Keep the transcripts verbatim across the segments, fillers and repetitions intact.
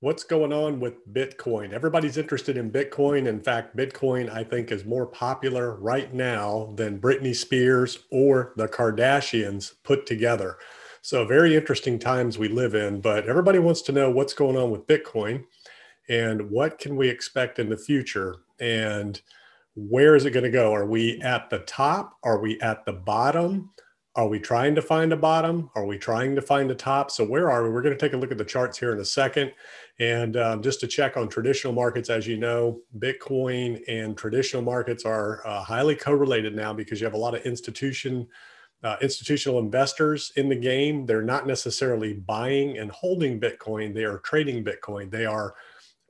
What's going on with Bitcoin? Everybody's interested in Bitcoin. In fact, Bitcoin, I think, is more popular right now than Britney Spears or the Kardashians put together. So very interesting times we live in, but everybody wants to know what's going on with Bitcoin and what can we expect in the future and where is it going to go? Are we at the top? Are we at the bottom? Are we trying to find a bottom? Are we trying to find a top? So where are we? We're going to take a look at the charts here in a second. And um, just to check on traditional markets, as you know, Bitcoin and traditional markets are uh, highly correlated now because you have a lot of institution, uh, institutional investors in the game. They're not necessarily buying and holding Bitcoin. They are trading Bitcoin. They are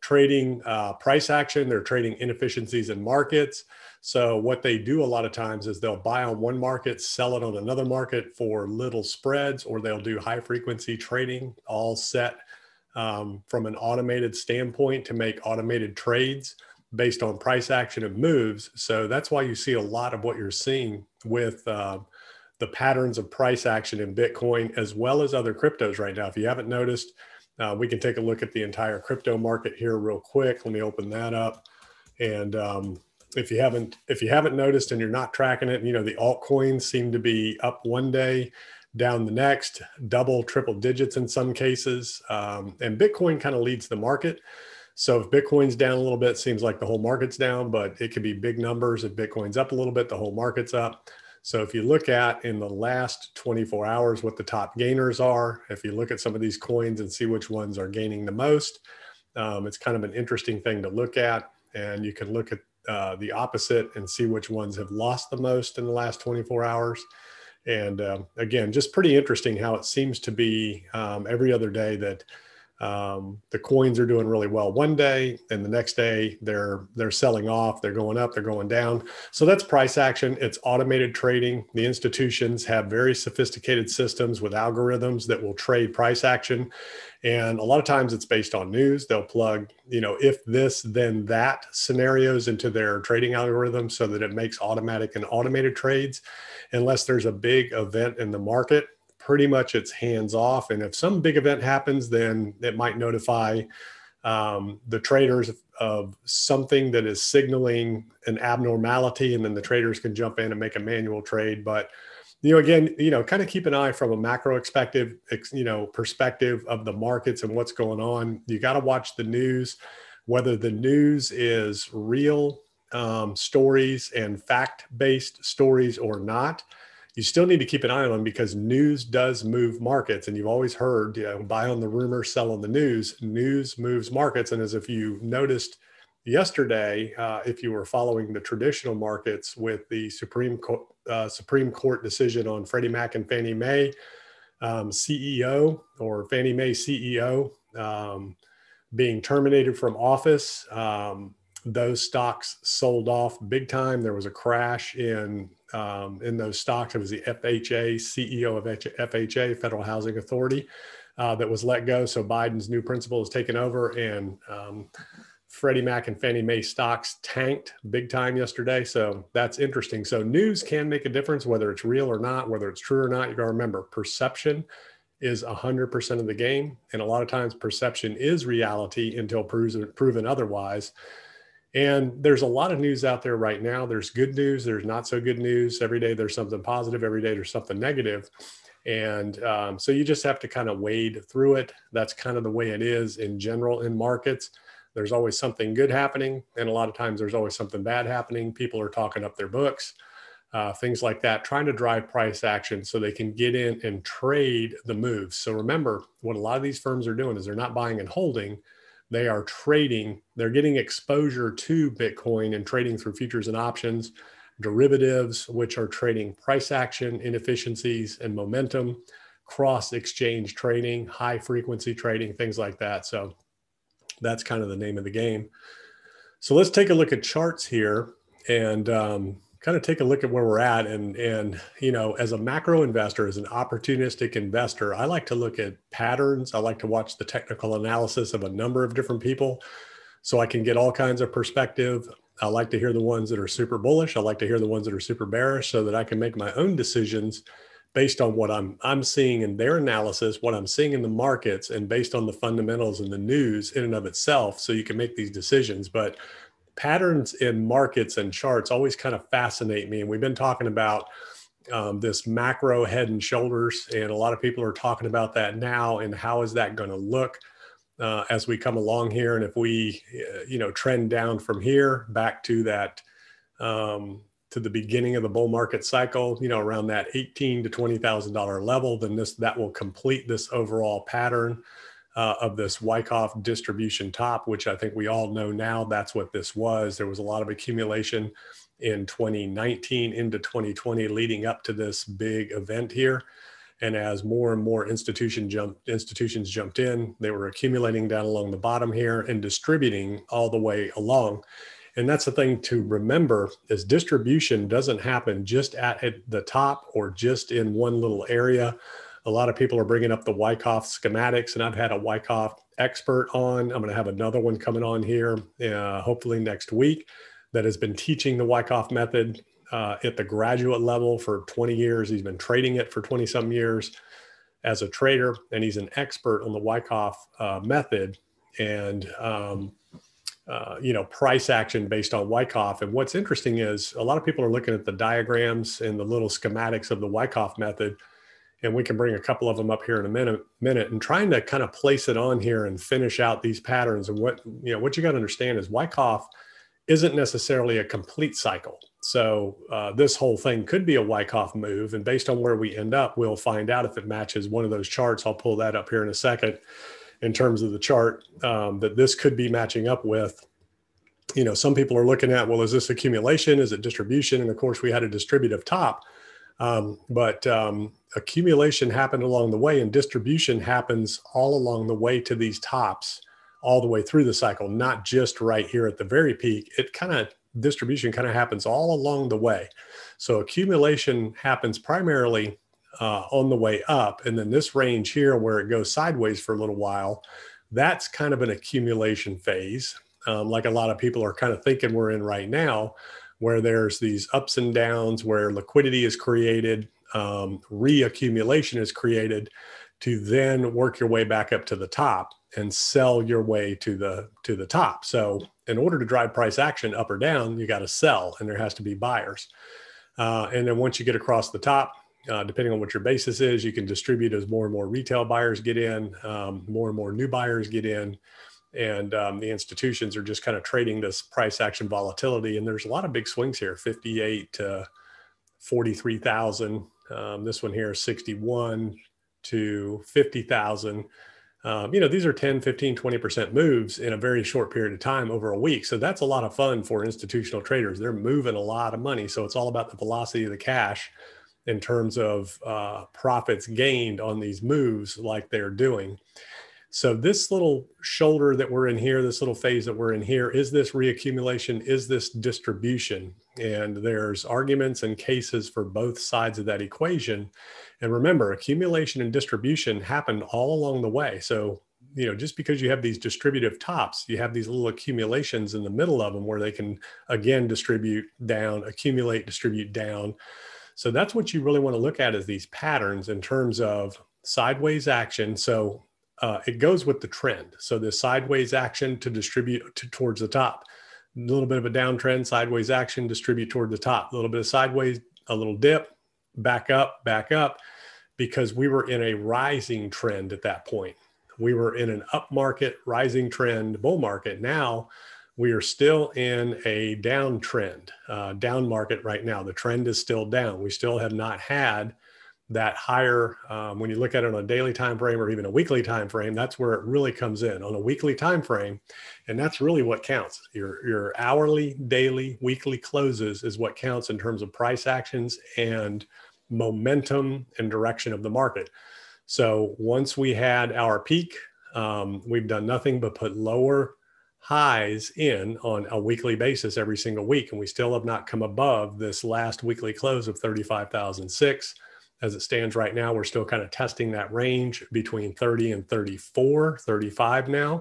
trading uh, price action. They're trading inefficiencies in markets. So what they do a lot of times is they'll buy on one market, sell it on another market for little spreads, or they'll do high frequency trading, all set um, from an automated standpoint to make automated trades based on price action and moves. So that's why you see a lot of what you're seeing with uh, the patterns of price action in Bitcoin, as well as other cryptos right now. If you haven't noticed, uh, we can take a look at the entire crypto market here real quick. Let me open that up. And um, If you haven't, if you haven't noticed and you're not tracking it, you know, the altcoins seem to be up one day, down the next, double, triple digits in some cases. Um, and Bitcoin kind of leads the market. So if Bitcoin's down a little bit, seems like the whole market's down, but it could be big numbers. If Bitcoin's up a little bit, the whole market's up. So if you look at in the last twenty-four hours, what the top gainers are, if you look at some of these coins and see which ones are gaining the most, um, it's kind of an interesting thing to look at. And you can look at Uh, the opposite and see which ones have lost the most in the last twenty-four hours. And um, again, just pretty interesting how it seems to be um, every other day that um, the coins are doing really well one day, and the next day they're they're selling off, they're going up, they're going down. So that's price action. It's automated trading. The institutions have very sophisticated systems with algorithms that will trade price action. And a lot of times it's based on news. They'll plug, you know, if this, then that scenarios into their trading algorithm so that it makes automatic and automated trades. Unless there's a big event in the market, pretty much it's hands off. And if some big event happens, then it might notify um, the traders of something that is signaling an abnormality. And then the traders can jump in and make a manual trade. But you know, again, you know, kind of keep an eye from a macro perspective, you know, perspective of the markets and what's going on. You got to watch the news, whether the news is real um, stories and fact-based stories or not. You still need to keep an eye on them because news does move markets. And you've always heard, you know, buy on the rumor, sell on the news. News moves markets. And as if you noticed yesterday, uh, if you were following the traditional markets with the Supreme Court, uh, Supreme Court decision on Freddie Mac and Fannie Mae um, C E O or Fannie Mae C E O um, being terminated from office, um, those stocks sold off big time. There was a crash in um, in those stocks. It was the F H A C E O of F H A, Federal Housing Authority, uh, that was let go. So Biden's new principal has taken over, and Um, Freddie Mac and Fannie Mae stocks tanked big time yesterday. So that's interesting. So news can make a difference, whether it's real or not, whether it's true or not. You got to remember, perception is one hundred percent of the game. And a lot of times perception is reality until proven otherwise. And there's a lot of news out there right now. There's good news. There's not so good news. Every day there's something positive. Every day there's something negative. And um, so you just have to kind of wade through it. That's kind of the way it is in general in markets. There's always something good happening. And a lot of times there's always something bad happening. People are talking up their books, uh, things like that, trying to drive price action so they can get in and trade the moves. So remember, what a lot of these firms are doing is they're not buying and holding. They are trading. They're getting exposure to Bitcoin and trading through futures and options, derivatives, which are trading price action, inefficiencies, and momentum, cross-exchange trading, high-frequency trading, things like that. So that's kind of the name of the game. So let's take a look at charts here and um, kind of take a look at where we're at. And, and, you know, as a macro investor, as an opportunistic investor, I like to look at patterns. I like to watch the technical analysis of a number of different people so I can get all kinds of perspective. I like to hear the ones that are super bullish. I like to hear the ones that are super bearish so that I can make my own decisions based on what I'm I'm seeing in their analysis, what I'm seeing in the markets, and based on the fundamentals and the news in and of itself, so you can make these decisions. But patterns in markets and charts always kind of fascinate me. And we've been talking about um, this macro head and shoulders, and a lot of people are talking about that now, and how is that going to look uh, as we come along here? And if we, uh, you know, trend down from here back to that, um, to the beginning of the bull market cycle, you know, around that eighteen to twenty thousand dollar level, then this, that will complete this overall pattern uh, of this Wyckoff distribution top, which I think we all know now that's what this was. There was a lot of accumulation in twenty nineteen into twenty twenty leading up to this big event here. And as more and more institution jump, institutions jumped in, they were accumulating down along the bottom here and distributing all the way along. And that's the thing to remember, is distribution doesn't happen just at, at the top or just in one little area. A lot of people are bringing up the Wyckoff schematics, and I've had a Wyckoff expert on. I'm going to have another one coming on here, uh, hopefully next week, that has been teaching the Wyckoff method uh, at the graduate level for twenty years. He's been trading it for twenty some years as a trader, and he's an expert on the Wyckoff uh, method. And, um, Uh, you know, price action based on Wyckoff. And what's interesting is a lot of people are looking at the diagrams and the little schematics of the Wyckoff method, and we can bring a couple of them up here in a minute, minute and trying to kind of place it on here and finish out these patterns. And what, you know, what you got to understand is Wyckoff isn't necessarily a complete cycle. So uh, this whole thing could be a Wyckoff move. And based on where we end up, we'll find out if it matches one of those charts. I'll pull that up here in a second, in terms of the chart um, that this could be matching up with. You know, some people are looking at, well, is this accumulation? Is it distribution? And of course we had a distributive top, um, but um, accumulation happened along the way, and distribution happens all along the way to these tops, all the way through the cycle, not just right here at the very peak. It kind of, distribution kind of happens all along the way. So accumulation happens primarily Uh, on the way up. And then this range here where it goes sideways for a little while, that's kind of an accumulation phase. Um, like a lot of people are kind of thinking we're in right now, where there's these ups and downs, where liquidity is created, um, reaccumulation is created, to then work your way back up to the top and sell your way to the, to the top. So in order to drive price action up or down, you got to sell, and there has to be buyers. Uh, and then once you get across the top, Uh, depending on what your basis is, you can distribute as more and more retail buyers get in, um, more and more new buyers get in, and um, the institutions are just kind of trading this price action volatility. And there's a lot of big swings here, fifty-eight to forty-three thousand. Um, this one here is sixty-one to fifty thousand. Um, you know, these are ten, fifteen, twenty percent moves in a very short period of time over a week. So that's a lot of fun for institutional traders. They're moving a lot of money. So it's all about the velocity of the cash in terms of uh, profits gained on these moves like they're doing. So this little shoulder that we're in here, this little phase that we're in here, is this reaccumulation, is this distribution? And there's arguments and cases for both sides of that equation. And remember, accumulation and distribution happened all along the way. So, you know, just because you have these distributive tops, you have these little accumulations in the middle of them where they can, again, distribute down, accumulate, distribute down. So that's what you really want to look at, is these patterns in terms of sideways action. So uh, it goes with the trend. So the sideways action to distribute to, towards the top, a little bit of a downtrend, sideways action, distribute toward the top, a little bit of sideways, a little dip, back up, back up, because we were in a rising trend at that point. We were in an up market, rising trend, bull market. Now we are still in a downtrend, uh, down market right now. The trend is still down. We still have not had that higher, um, when you look at it on a daily time frame or even a weekly time frame, that's where it really comes in, on a weekly time frame. And that's really what counts. Your, your hourly, daily, weekly closes is what counts in terms of price actions and momentum and direction of the market. So once we had our peak, um, we've done nothing but put lower highs in on a weekly basis every single week. And we still have not come above this last weekly close of thirty-five thousand six. As it stands right now, we're still kind of testing that range between thirty and thirty-four, thirty-five now,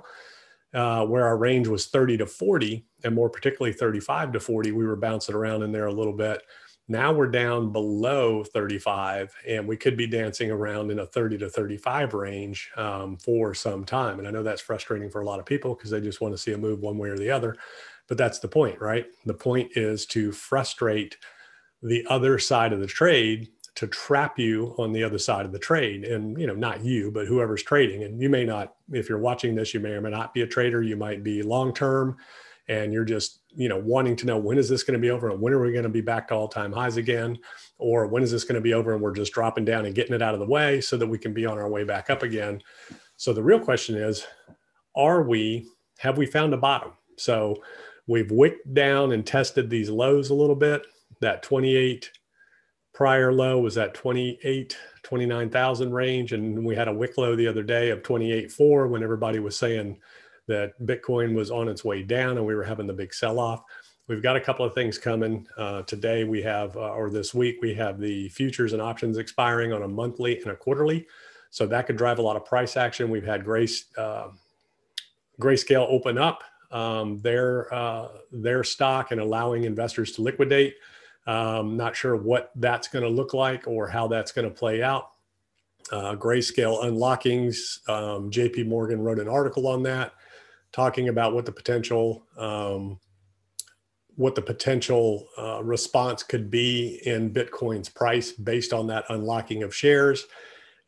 uh, where our range was thirty to forty, and more particularly thirty-five to forty. We were bouncing around in there a little bit. Now we're down below thirty-five, and we could be dancing around in a thirty to thirty-five range um, for some time. And I know that's frustrating for a lot of people because they just want to see a move one way or the other. But that's the point, right? The point is to frustrate the other side of the trade, to trap you on the other side of the trade. And, you know, not you, but whoever's trading. And you may not, if you're watching this, you may or may not be a trader. You might be long-term, and you're just, you know, wanting to know, when is this going to be over and when are we going to be back to all-time highs again? Or when is this going to be over and we're just dropping down and getting it out of the way so that we can be on our way back up again? So the real question is, are we, have we found a bottom? So we've wicked down and tested these lows a little bit. That twenty-eight prior low was at twenty-eight, twenty-nine thousand range. And we had a wick low the other day of twenty-eight four when everybody was saying that Bitcoin was on its way down and we were having the big sell-off. We've got a couple of things coming uh, today. We have, uh, or this week, we have the futures and options expiring on a monthly and a quarterly. So that could drive a lot of price action. We've had Grace, uh, Grayscale open up um, their, uh, their stock and allowing investors to liquidate. Um, not sure what that's gonna look like or how that's gonna play out. Uh, Grayscale unlockings, um, J P. Morgan wrote an article on that, talking about what the potential, um, what the potential uh, response could be in Bitcoin's price based on that unlocking of shares.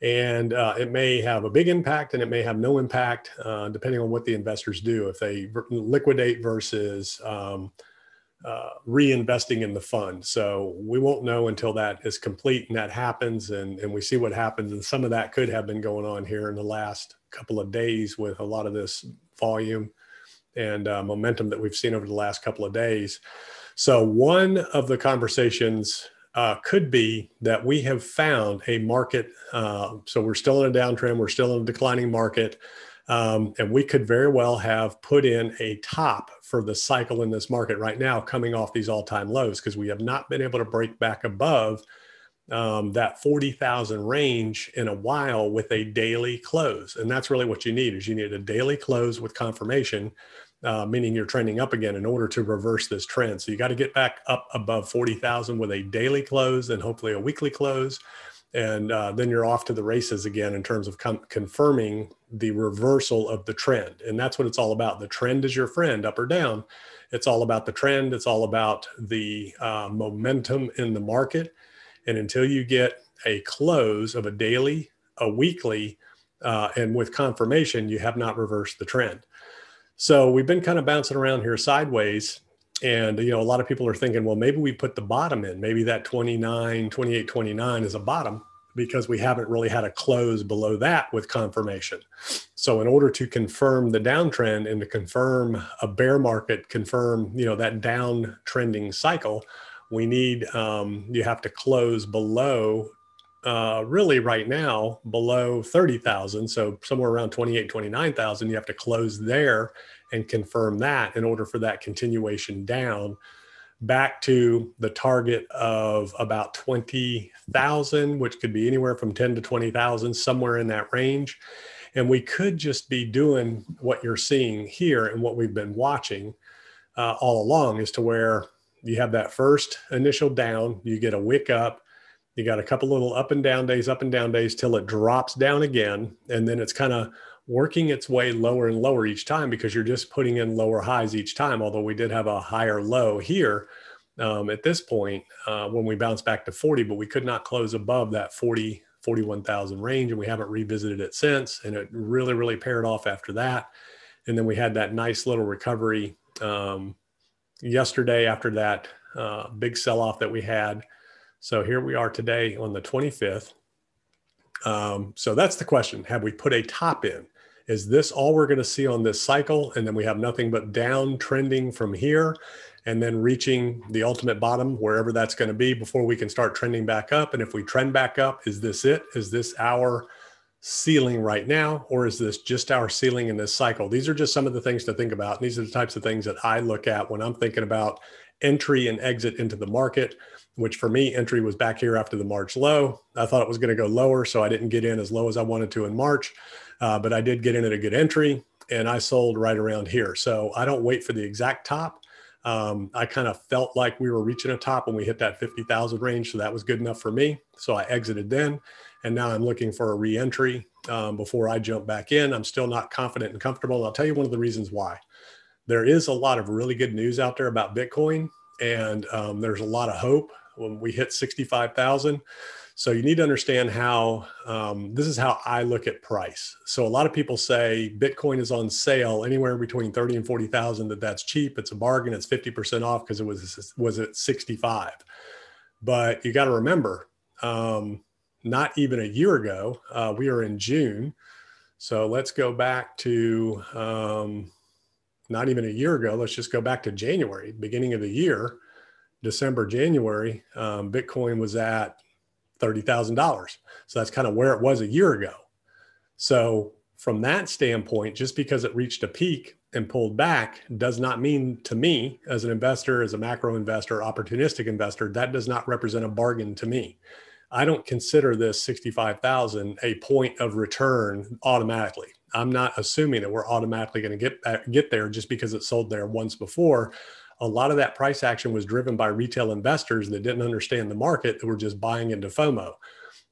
And uh, it may have a big impact and it may have no impact, uh, depending on what the investors do, if they liquidate versus um, uh, reinvesting in the fund. So we won't know until that is complete and that happens, and, and we see what happens. And some of that could have been going on here in the last couple of days with a lot of this volume and uh, momentum that we've seen over the last couple of days. So one of the conversations uh, could be that we have found a market. Uh, so we're still in a downtrend. We're still in a declining market. Um, and we could very well have put in a top for the cycle in this market right now, coming off these all-time lows, because we have not been able to break back above Um, that forty thousand range in a while with a daily close. And that's really what you need, is you need a daily close with confirmation, uh, meaning you're trending up again in order to reverse this trend. So you got to get back up above forty thousand with a daily close and hopefully a weekly close. And uh, then you're off to the races again in terms of com- confirming the reversal of the trend. And that's what it's all about. The trend is your friend, up or down. It's all about the trend. It's all about the uh, momentum in the market. And until you get a close of a daily, a weekly, uh, and with confirmation, you have not reversed the trend. So we've been kind of bouncing around here sideways. And, you know, a lot of people are thinking, well, maybe we put the bottom in. Maybe that twenty-nine, twenty-eight, twenty-nine is a bottom, because we haven't really had a close below that with confirmation. So in order to confirm the downtrend and to confirm a bear market, confirm, you know, that down trending cycle, we need, um, you have to close below, uh, really right now, below thirty thousand. So somewhere around twenty-eight, twenty-nine thousand, you have to close there and confirm that in order for that continuation down back to the target of about twenty thousand, which could be anywhere from ten to twenty thousand, somewhere in that range. And we could just be doing what you're seeing here and what we've been watching uh, all along, is to where you have that first initial down, you get a wick up, you got a couple little up and down days, up and down days till it drops down again. And then it's kind of working its way lower and lower each time, because you're just putting in lower highs each time. Although we did have a higher low here um, at this point uh, when we bounced back to forty, but we could not close above that forty, forty-one thousand range. And we haven't revisited it since. And it really, really paired off after that. And then we had that nice little recovery um, yesterday after that uh, big sell-off that we had. So here we are today on the twenty-fifth. Um, so that's the question. Have we put a top in? Is this all we're going to see on this cycle? And then we have nothing but down trending from here and then reaching the ultimate bottom, wherever that's going to be, before we can start trending back up. And if we trend back up, is this it? Is this our ceiling right now, or is this just our ceiling in this cycle? These are just some of the things to think about. These are the types of things that I look at when I'm thinking about entry and exit into the market, which for me, entry was back here after the March low. I thought it was going to go lower, so I didn't get in as low as I wanted to in March, uh, but I did get in at a good entry, and I sold right around here. So I don't wait for the exact top. Um, I kind of felt like we were reaching a top when we hit that fifty thousand range. So that was good enough for me. So I exited then, and now I'm looking for a re-entry um, before I jump back in. I'm still not confident and comfortable. And I'll tell you one of the reasons why. There is a lot of really good news out there about Bitcoin, and um, there's a lot of hope when we hit sixty-five thousand. So you need to understand how, um, this is how I look at price. So a lot of people say Bitcoin is on sale anywhere between thirty and forty thousand, that that's cheap. It's a bargain. It's fifty percent off because it was, was at sixty-five. But you got to remember, um, not even a year ago, uh, we are in June. So let's go back to, um, not even a year ago. Let's just go back to January, beginning of the year, December, January, um, Bitcoin was at thirty thousand dollars. So that's kind of where it was a year ago. So from that standpoint, just because it reached a peak and pulled back does not mean to me as an investor, as a macro investor, opportunistic investor, that does not represent a bargain to me. I don't consider this sixty-five thousand a point of return automatically. I'm not assuming that we're automatically going to get back, get there just because it sold there once before. A lot of that price action was driven by retail investors that didn't understand the market, that were just buying into FOMO.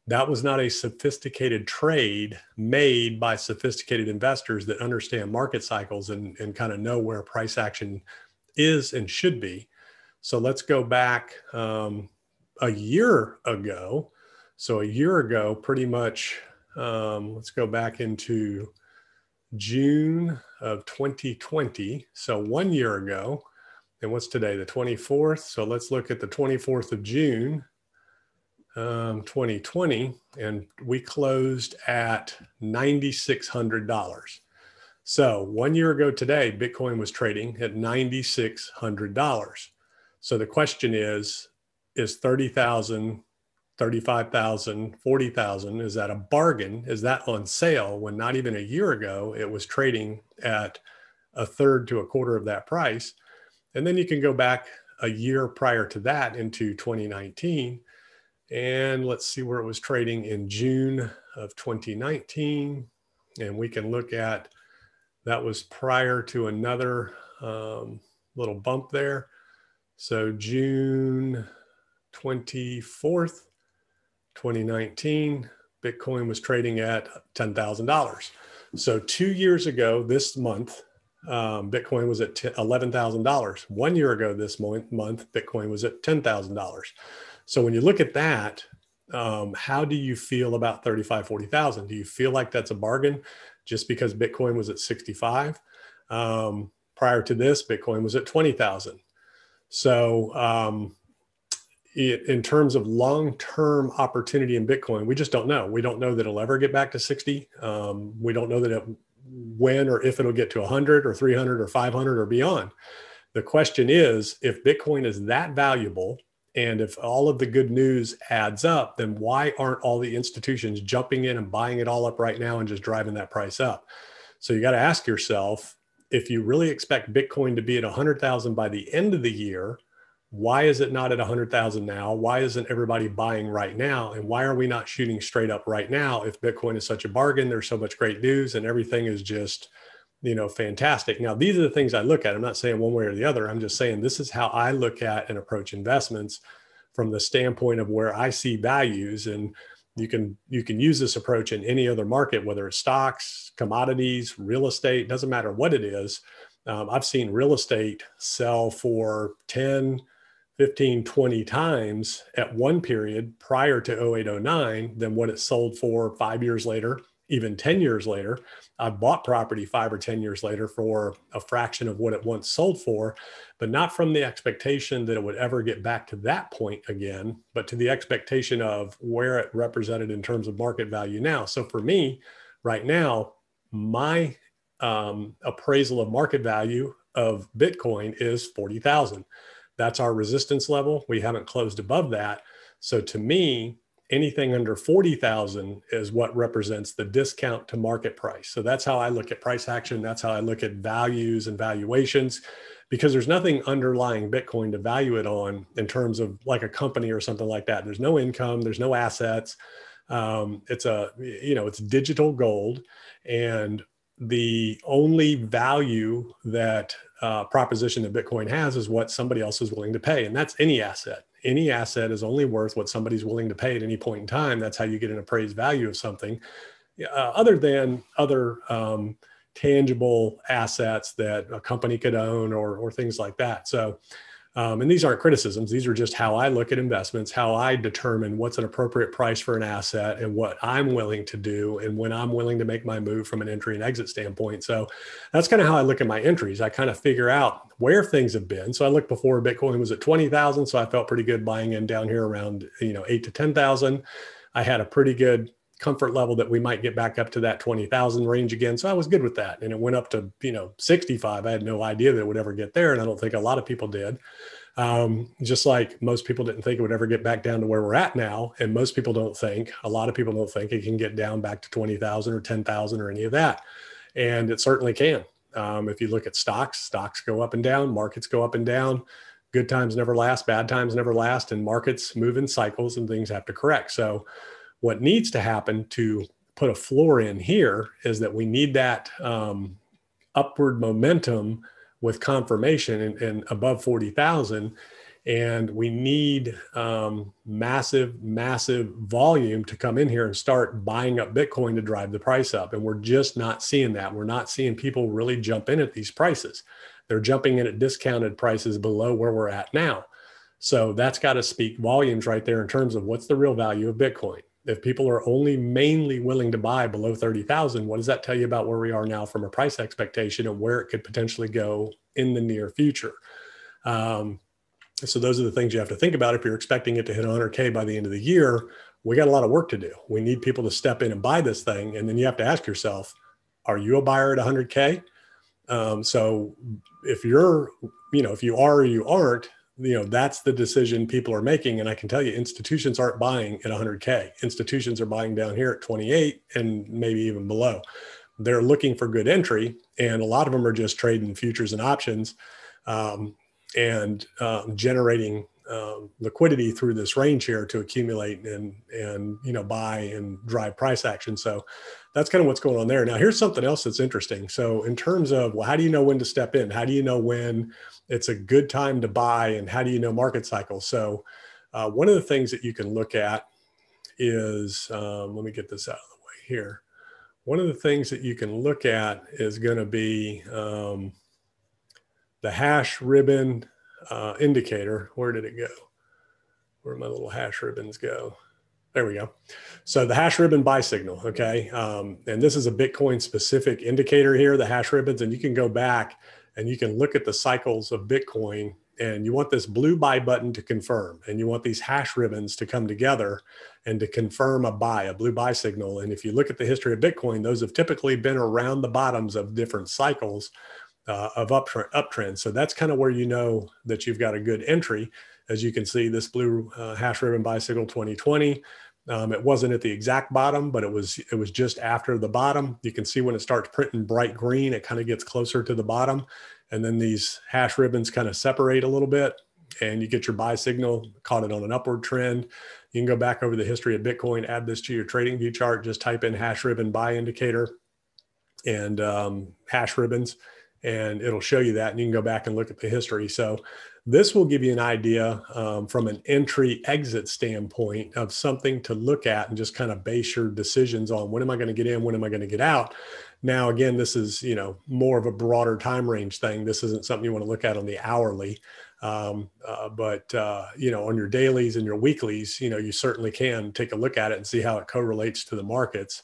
That was not a sophisticated trade made by sophisticated investors that understand market cycles and, and kind of know where price action is and should be. So let's go back um, a year ago. So a year ago, pretty much, um, let's go back into June of twenty twenty. So one year ago. And what's today, the twenty-fourth? So let's look at the twenty-fourth of June, um, twenty twenty, and we closed at nine thousand six hundred dollars. So one year ago today, Bitcoin was trading at nine thousand six hundred dollars. So the question is, is thirty thousand, thirty-five thousand, forty thousand, is that a bargain? Is that on sale when not even a year ago, it was trading at a third to a quarter of that price? And then you can go back a year prior to that into twenty nineteen. And let's see where it was trading in June of twenty nineteen. And we can look at, that was prior to another um, little bump there. So June twenty-fourth, twenty nineteen, Bitcoin was trading at ten thousand dollars. So two years ago this month, Um, Bitcoin was at eleven thousand dollars. One year ago this month, month Bitcoin was at ten thousand dollars. So when you look at that, um, how do you feel about thirty-five, forty thousand? Do you feel like that's a bargain just because Bitcoin was at sixty-five? Um, prior to this, Bitcoin was at twenty thousand. So um, it, in terms of long-term opportunity in Bitcoin, we just don't know. We don't know that it'll ever get back to sixty. Um, we don't know that it when or if it'll get to one hundred or three hundred or five hundred or beyond. The question is, if Bitcoin is that valuable and if all of the good news adds up, then why aren't all the institutions jumping in and buying it all up right now and just driving that price up? So you got to ask yourself, if you really expect Bitcoin to be at one hundred thousand by the end of the year, why is it not at one hundred thousand now? Why isn't everybody buying right now? And why are we not shooting straight up right now? If Bitcoin is such a bargain, there's so much great news and everything is just, you know, fantastic. Now, these are the things I look at. I'm not saying one way or the other. I'm just saying this is how I look at and approach investments from the standpoint of where I see values. And you can, you can use this approach in any other market, whether it's stocks, commodities, real estate, doesn't matter what it is. Um, I've seen real estate sell for ten, fifteen, twenty times at one period prior to oh eight, oh nine than what it sold for five years later, even ten years later. I bought property five or ten years later for a fraction of what it once sold for, but not from the expectation that it would ever get back to that point again, but to the expectation of where it represented in terms of market value now. So for me right now, my um, appraisal of market value of Bitcoin is forty thousand. That's our resistance level. We haven't closed above that. So to me, anything under forty thousand is what represents the discount to market price. So that's how I look at price action. That's how I look at values and valuations, because there's nothing underlying Bitcoin to value it on in terms of like a company or something like that. There's no income, there's no assets. Um, it's a, you know, it's digital gold, and the only value that uh, proposition that Bitcoin has is what somebody else is willing to pay. And that's any asset. Any asset is only worth what somebody's willing to pay at any point in time. That's how you get an appraised value of something, uh, other than other um, tangible assets that a company could own, or, or things like that. So, um, and these aren't criticisms. These are just how I look at investments, how I determine what's an appropriate price for an asset and what I'm willing to do and when I'm willing to make my move from an entry and exit standpoint. So that's kind of how I look at my entries. I kind of figure out where things have been. So I looked before Bitcoin was at twenty thousand. So I felt pretty good buying in down here around, you know, eight to ten thousand. I had a pretty good comfort level that we might get back up to that twenty thousand range again. So I was good with that. And it went up to, you know, sixty-five. I had no idea that it would ever get there. And I don't think a lot of people did. Um, just like most people didn't think it would ever get back down to where we're at now. And most people don't think, a lot of people don't think it can get down back to twenty thousand or ten thousand or any of that. And it certainly can. Um, if you look at stocks, stocks go up and down, markets go up and down. Good times never last, bad times never last, and markets move in cycles and things have to correct. So what needs to happen to put a floor in here is that we need that um, upward momentum with confirmation and, and above forty thousand. And we need um, massive, massive volume to come in here and start buying up Bitcoin to drive the price up. And we're just not seeing that. We're not seeing people really jump in at these prices. They're jumping in at discounted prices below where we're at now. So that's got to speak volumes right there in terms of what's the real value of Bitcoin. If people are only mainly willing to buy below thirty thousand, what does that tell you about where we are now from a price expectation and where it could potentially go in the near future? Um, so those are the things you have to think about. If you're expecting it to hit one hundred K by the end of the year, we got a lot of work to do. We need people to step in and buy this thing. And then you have to ask yourself, are you a buyer at one hundred K? Um, so if you're, you know, if you are, or you aren't, you know, that's the decision people are making. And I can tell you, institutions aren't buying at one hundred K. Institutions are buying down here at twenty-eight and maybe even below. They're looking for good entry. And a lot of them are just trading futures and options um, and uh, generating uh, liquidity through this range here to accumulate and, and, you know, buy and drive price action. So that's kind of what's going on there. Now, here's something else that's interesting. So in terms of, well, how do you know when to step in? How do you know when it's a good time to buy, and how do you know market cycles? So uh, one of the things that you can look at is, um, let me get this out of the way here. One of the things that you can look at is going to be um, the hash ribbon uh, indicator. Where did it go? Where did my little hash ribbons go? There we go. So the hash ribbon buy signal, okay? Um, and this is a Bitcoin specific indicator here, the hash ribbons, and you can go back and you can look at the cycles of Bitcoin, and you want this blue buy button to confirm, and you want these hash ribbons to come together and to confirm a buy, a blue buy signal. And if you look at the history of Bitcoin, those have typically been around the bottoms of different cycles uh, of uptrend, uptrend. So that's kind of where you know that you've got a good entry. As you can see, this blue uh, hash ribbon buy signal twenty twenty, Um, it wasn't at the exact bottom, but it was it was just after the bottom. You can see when it starts printing bright green, it kind of gets closer to the bottom. And then these hash ribbons kind of separate a little bit and you get your buy signal, caught it on an upward trend. You can go back over the history of Bitcoin, add this to your trading view chart, just type in hash ribbon buy indicator and um, hash ribbons, and it'll show you that. And you can go back and look at the history. So this will give you an idea um, from an entry exit standpoint of something to look at and just kind of base your decisions on. When am I going to get in? When am I going to get out? Now, again, this is, you know, more of a broader time range thing. This isn't something you want to look at on the hourly, um, uh, but, uh, you know, on your dailies and your weeklies, you know, you certainly can take a look at it and see how it correlates to the markets.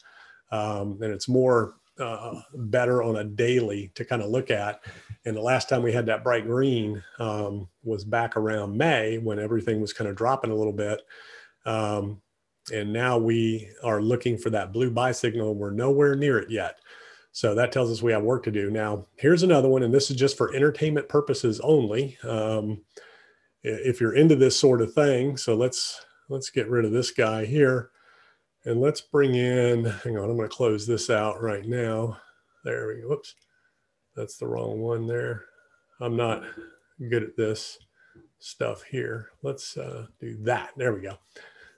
Um, and it's more Uh, better on a daily to kind of look at. And the last time we had that bright green um, was back around May, when everything was kind of dropping a little bit. Um, and now we are looking for that blue buy signal. We're nowhere near it yet. So that tells us we have work to do. Now, here's another one, and this is just for entertainment purposes only. Um, if you're into this sort of thing, so let's let's get rid of this guy here. And let's bring in, hang on, I'm going to close this out right now. There we go. Whoops. That's the wrong one there. I'm not good at this stuff here. Let's uh, do that. There we go.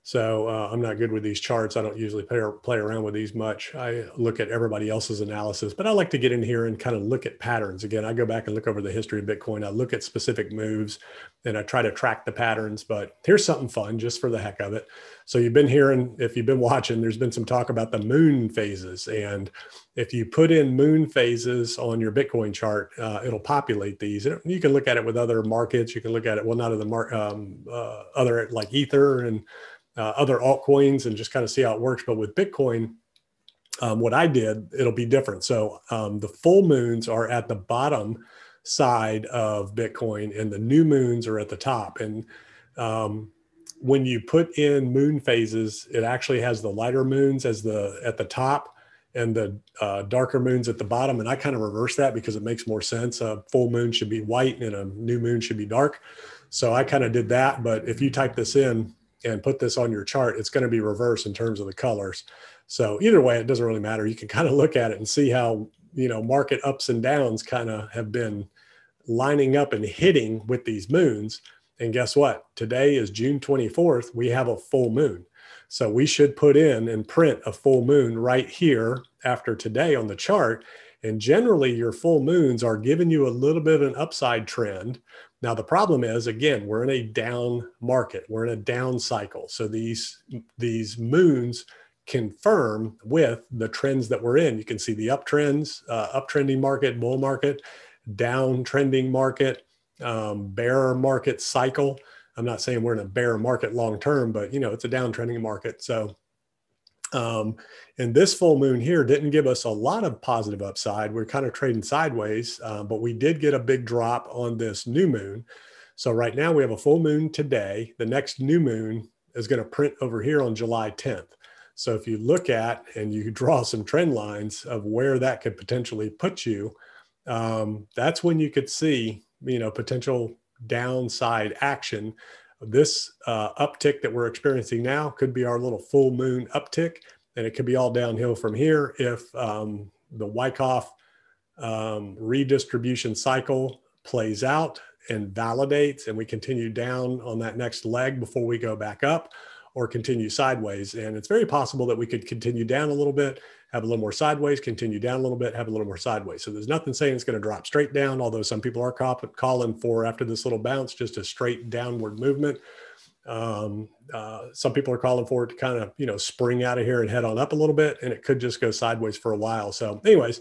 So uh, I'm not good with these charts. I don't usually play, play around with these much. I look at everybody else's analysis, but I like to get in here and kind of look at patterns. Again, I go back and look over the history of Bitcoin. I look at specific moves and I try to track the patterns, but here's something fun just for the heck of it. So you've been hearing, if you've been watching, there's been some talk about the moon phases. And if you put in moon phases on your Bitcoin chart, uh, it'll populate these. You can look at it with other markets. You can look at it, well, not other, mar- um, uh, other like Ether and Uh, other altcoins, and just kind of see how it works. But with Bitcoin, um, what I did, it'll be different. So um, the full moons are at the bottom side of Bitcoin and the new moons are at the top. And um, when you put in moon phases, it actually has the lighter moons as the at the top and the uh, darker moons at the bottom. And I kind of reverse that because it makes more sense. A full moon should be white and a new moon should be dark. So I kind of did that. But if you type this in and put this on your chart, it's going to be reversed in terms of the colors. So either way, it doesn't really matter. You can kind of look at it and see how, you know, market ups and downs kind of have been lining up and hitting with these moons. And guess what? Today is June twenty-fourth. We have a full moon. So we should put in and print a full moon right here after today on the chart. And generally your full moons are giving you a little bit of an upside trend. Now, the problem is, again, we're in a down market. We're in a down cycle. So these, these moons confirm with the trends that we're in. You can see the uptrends, uh, uptrending market, bull market, downtrending market, um, bear market cycle. I'm not saying we're in a bear market long-term, but you know, it's a downtrending market. So Um, and this full moon here didn't give us a lot of positive upside. We're kind of trading sideways, uh, but we did get a big drop on this new moon. So right now we have a full moon today. The next new moon is going to print over here on July tenth. So if you look at, and you draw some trend lines of where that could potentially put you, um, that's when you could see, you know, potential downside action. This uh, uptick that we're experiencing now could be our little full moon uptick, and it could be all downhill from here if um, the Wyckoff um, redistribution cycle plays out and validates, and we continue down on that next leg before we go back up, or continue sideways. And it's very possible that we could continue down a little bit, have a little more sideways, continue down a little bit, have a little more sideways. So there's nothing saying it's going to drop straight down, although some people are calling for, after this little bounce, just a straight downward movement. Um, uh, some people are calling for it to kind of, you know, spring out of here and head on up a little bit, and it could just go sideways for a while. So anyways,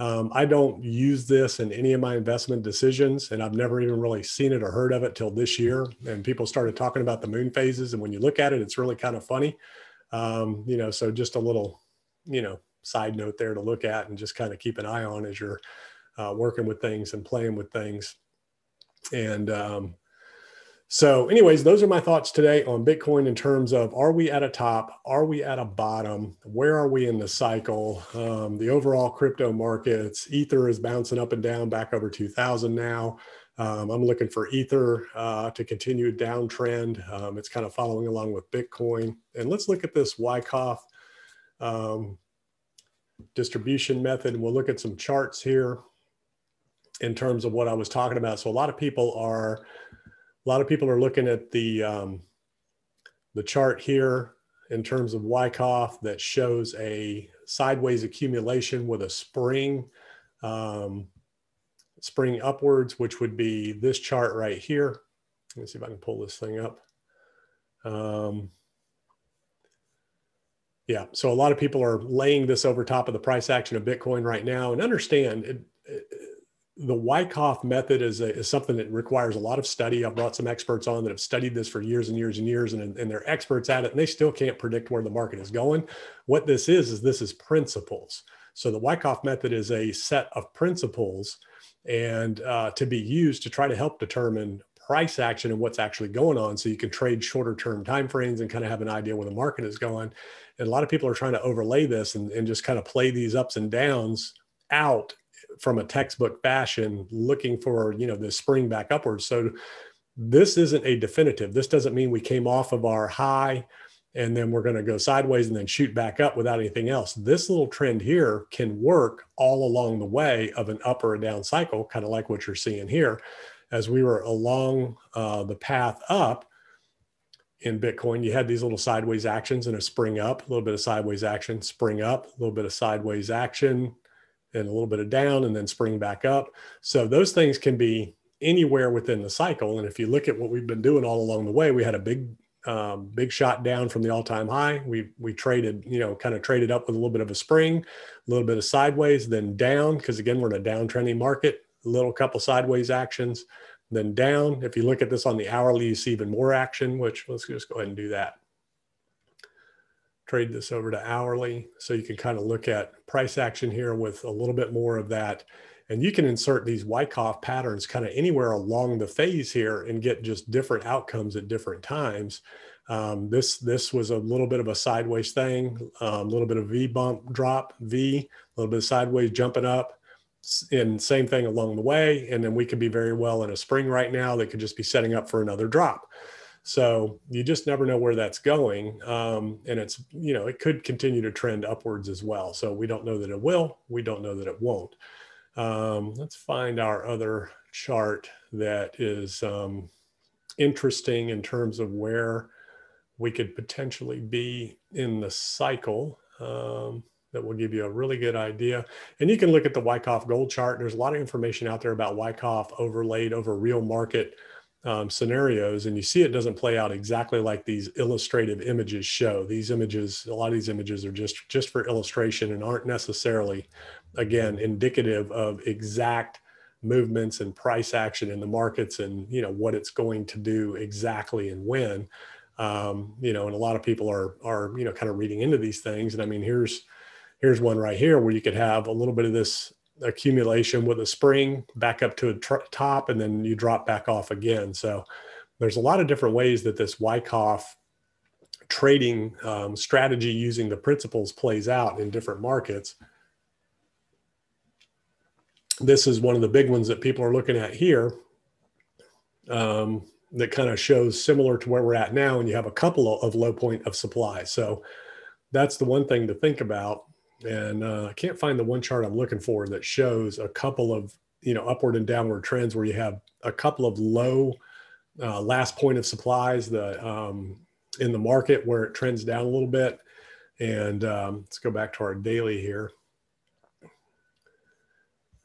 um, I don't use this in any of my investment decisions, and I've never even really seen it or heard of it till this year. And people started talking about the moon phases, and when you look at it, it's really kind of funny. Um, you know, so just a little, you know, side note there to look at and just kind of keep an eye on as you're uh, working with things and playing with things. And um, so anyways, those are my thoughts today on Bitcoin in terms of, are we at a top? Are we at a bottom? Where are we in the cycle? Um, the overall crypto markets, Ether is bouncing up and down, back over two thousand now. Um, I'm looking for Ether uh, to continue downtrend. Um, it's kind of following along with Bitcoin. And let's look at this Wyckoff um, distribution method. And we'll look at some charts here in terms of what I was talking about. So a lot of people are, a lot of people are looking at the, um, the chart here in terms of Wyckoff that shows a sideways accumulation with a spring, um, spring upwards, which would be this chart right here. Let me see if I can pull this thing up. Um, Yeah, so a lot of people are laying this over top of the price action of Bitcoin right now. And understand, it, it, the Wyckoff method is, a, is something that requires a lot of study. I've brought some experts on that have studied this for years and years and years, and, and they're experts at it, and they still can't predict where the market is going. What this is, is this is principles. So the Wyckoff method is a set of principles, and uh, to be used to try to help determine price action and what's actually going on, so you can trade shorter term timeframes and kind of have an idea where the market is going. And a lot of people are trying to overlay this and, and just kind of play these ups and downs out from a textbook fashion, looking for, you know, this spring back upwards. So this isn't a definitive. This doesn't mean we came off of our high and then we're going to go sideways and then shoot back up without anything else. This little trend here can work all along the way of an up or a down cycle, kind of like what you're seeing here. As we were along uh, the path up, in Bitcoin, you had these little sideways actions and a spring up, a little bit of sideways action, spring up, a little bit of sideways action, and a little bit of down, and then spring back up. So those things can be anywhere within the cycle. And if you look at what we've been doing all along the way, we had a big, um, big shot down from the all-time high. We we traded, you know, kind of traded up with a little bit of a spring, a little bit of sideways, then down, because again, we're in a downtrending market, a little couple sideways actions, then down. If you look at this on the hourly, you see even more action, which let's just go ahead and do that. Trade this over to hourly. So you can kind of look at price action here with a little bit more of that. And you can insert these Wyckoff patterns kind of anywhere along the phase here and get just different outcomes at different times. Um, this, this was a little bit of a sideways thing, a um, little bit of V bump drop, V, a little bit of sideways jumping up, and same thing along the way. And then we could be very well in a spring right now that could just be setting up for another drop. So you just never know where that's going. Um, and it's, you know, it could continue to trend upwards as well. So we don't know that it will, we don't know that it won't. Um, let's find our other chart that is um, interesting in terms of where we could potentially be in the cycle. Um, that will give you a really good idea. And you can look at the Wyckoff gold chart. There's a lot of information out there about Wyckoff overlaid over real market um, scenarios. And you see it doesn't play out exactly like these illustrative images show. These images, a lot of these images are just, just for illustration and aren't necessarily, again, indicative of exact movements and price action in the markets and, you know, what it's going to do exactly and when. Um, you know, and a lot of people are, are, you know, kind of reading into these things. And I mean, here's, Here's one right here where you could have a little bit of this accumulation with a spring back up to a top, and then you drop back off again. So there's a lot of different ways that this Wyckoff trading um, strategy using the principles plays out in different markets. This is one of the big ones that people are looking at here um, that kind of shows similar to where we're at now, and you have a couple of low point of supply. So that's the one thing to think about. And uh, I can't find the one chart I'm looking for that shows a couple of, you know, upward and downward trends where you have a couple of low uh, last point of supplies the, um, in the market where it trends down a little bit. And um, let's go back to our daily here.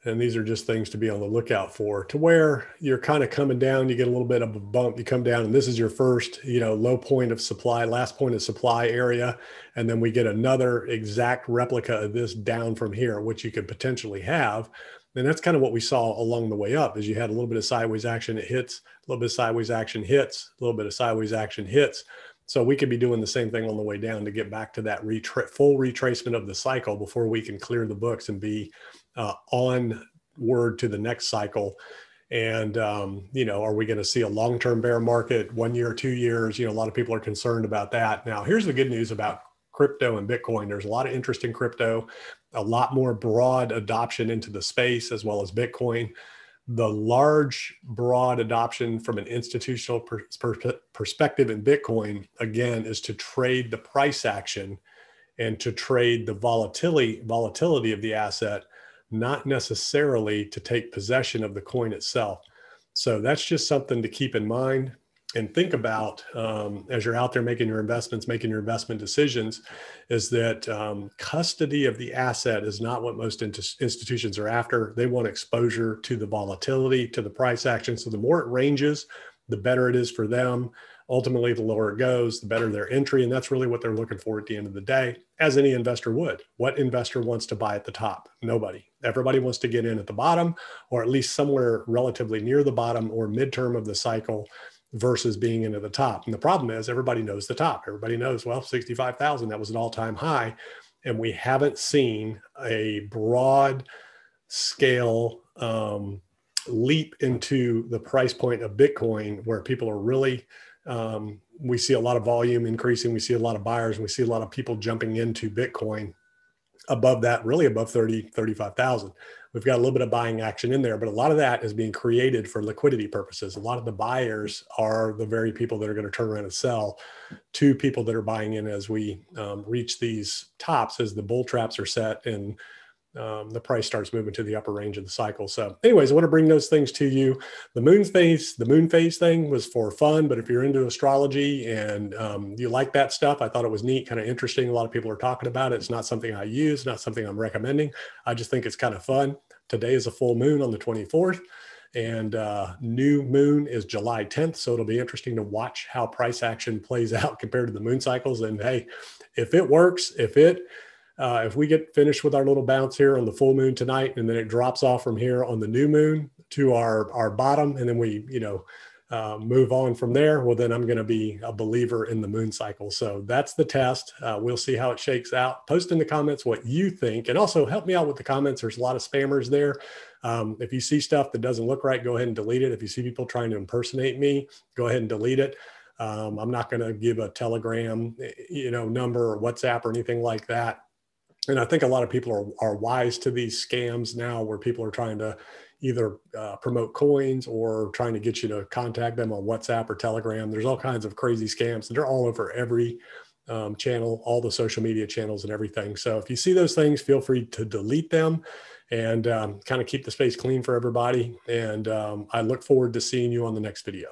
And these are just things to be on the lookout for, to where you're kind of coming down, you get a little bit of a bump, you come down, and this is your first, you know, low point of supply, last point of supply area. And then we get another exact replica of this down from here, which you could potentially have. And that's kind of what we saw along the way up, is you had a little bit of sideways action, it hits, a little bit of sideways action hits, a little bit of sideways action hits. So we could be doing the same thing on the way down to get back to that retra- full retracement of the cycle before we can clear the books and be Uh, onward to the next cycle. And, um, you know, are we going to see a long-term bear market, one year, two years? You know, a lot of people are concerned about that. Now, here's the good news about crypto and Bitcoin. There's a lot of interest in crypto, a lot more broad adoption into the space, as well as Bitcoin. The large, broad adoption from an institutional per- per- perspective in Bitcoin, again, is to trade the price action and to trade the volatility, volatility of the asset, not necessarily to take possession of the coin itself. So that's just something to keep in mind and think about um, as you're out there making your investments, making your investment decisions, is that um, custody of the asset is not what most in- institutions are after. They want exposure to the volatility, to the price action. So the more it ranges, the better it is for them. Ultimately, the lower it goes, the better their entry. And that's really what they're looking for at the end of the day, as any investor would. What investor wants to buy at the top? Nobody. Everybody wants to get in at the bottom, or at least somewhere relatively near the bottom or midterm of the cycle versus being into the top. And the problem is everybody knows the top. Everybody knows, well, sixty-five thousand, that was an all-time high. And we haven't seen a broad scale um, leap into the price point of Bitcoin where people are really... Um, we see a lot of volume increasing. We see a lot of buyers, and we see a lot of people jumping into Bitcoin above that, really above thirty, thirty-five thousand. We've got a little bit of buying action in there, but a lot of that is being created for liquidity purposes. A lot of the buyers are the very people that are going to turn around and sell to people that are buying in as we um, reach these tops, as the bull traps are set and um, the price starts moving to the upper range of the cycle. So anyways, I want to bring those things to you. The moon phase, the moon phase thing was for fun, but if you're into astrology and um, you like that stuff, I thought it was neat, kind of interesting. A lot of people are talking about it. It's not something I use, not something I'm recommending. I just think it's kind of fun. Today is a full moon on the twenty-fourth. And uh, new moon is July tenth. So it'll be interesting to watch how price action plays out compared to the moon cycles. And hey, if it works, if it, uh, if we get finished with our little bounce here on the full moon tonight, and then it drops off from here on the new moon to our, our bottom, and then we, you know, uh, move on from there, well, then I'm going to be a believer in the moon cycle. So that's the test. Uh, we'll see how it shakes out. Post in the comments what you think, and also help me out with the comments. There's a lot of spammers there. Um, if you see stuff that doesn't look right, go ahead and delete it. If you see people trying to impersonate me, go ahead and delete it. Um, I'm not going to give a Telegram, you know, number or WhatsApp or anything like that. And I think a lot of people are, are wise to these scams now where people are trying to either uh, promote coins or trying to get you to contact them on WhatsApp or Telegram. There's all kinds of crazy scams. They're all over every um, channel, all the social media channels and everything. So if you see those things, feel free to delete them. And um, kind of keep the space clean for everybody. And um, I look forward to seeing you on the next video.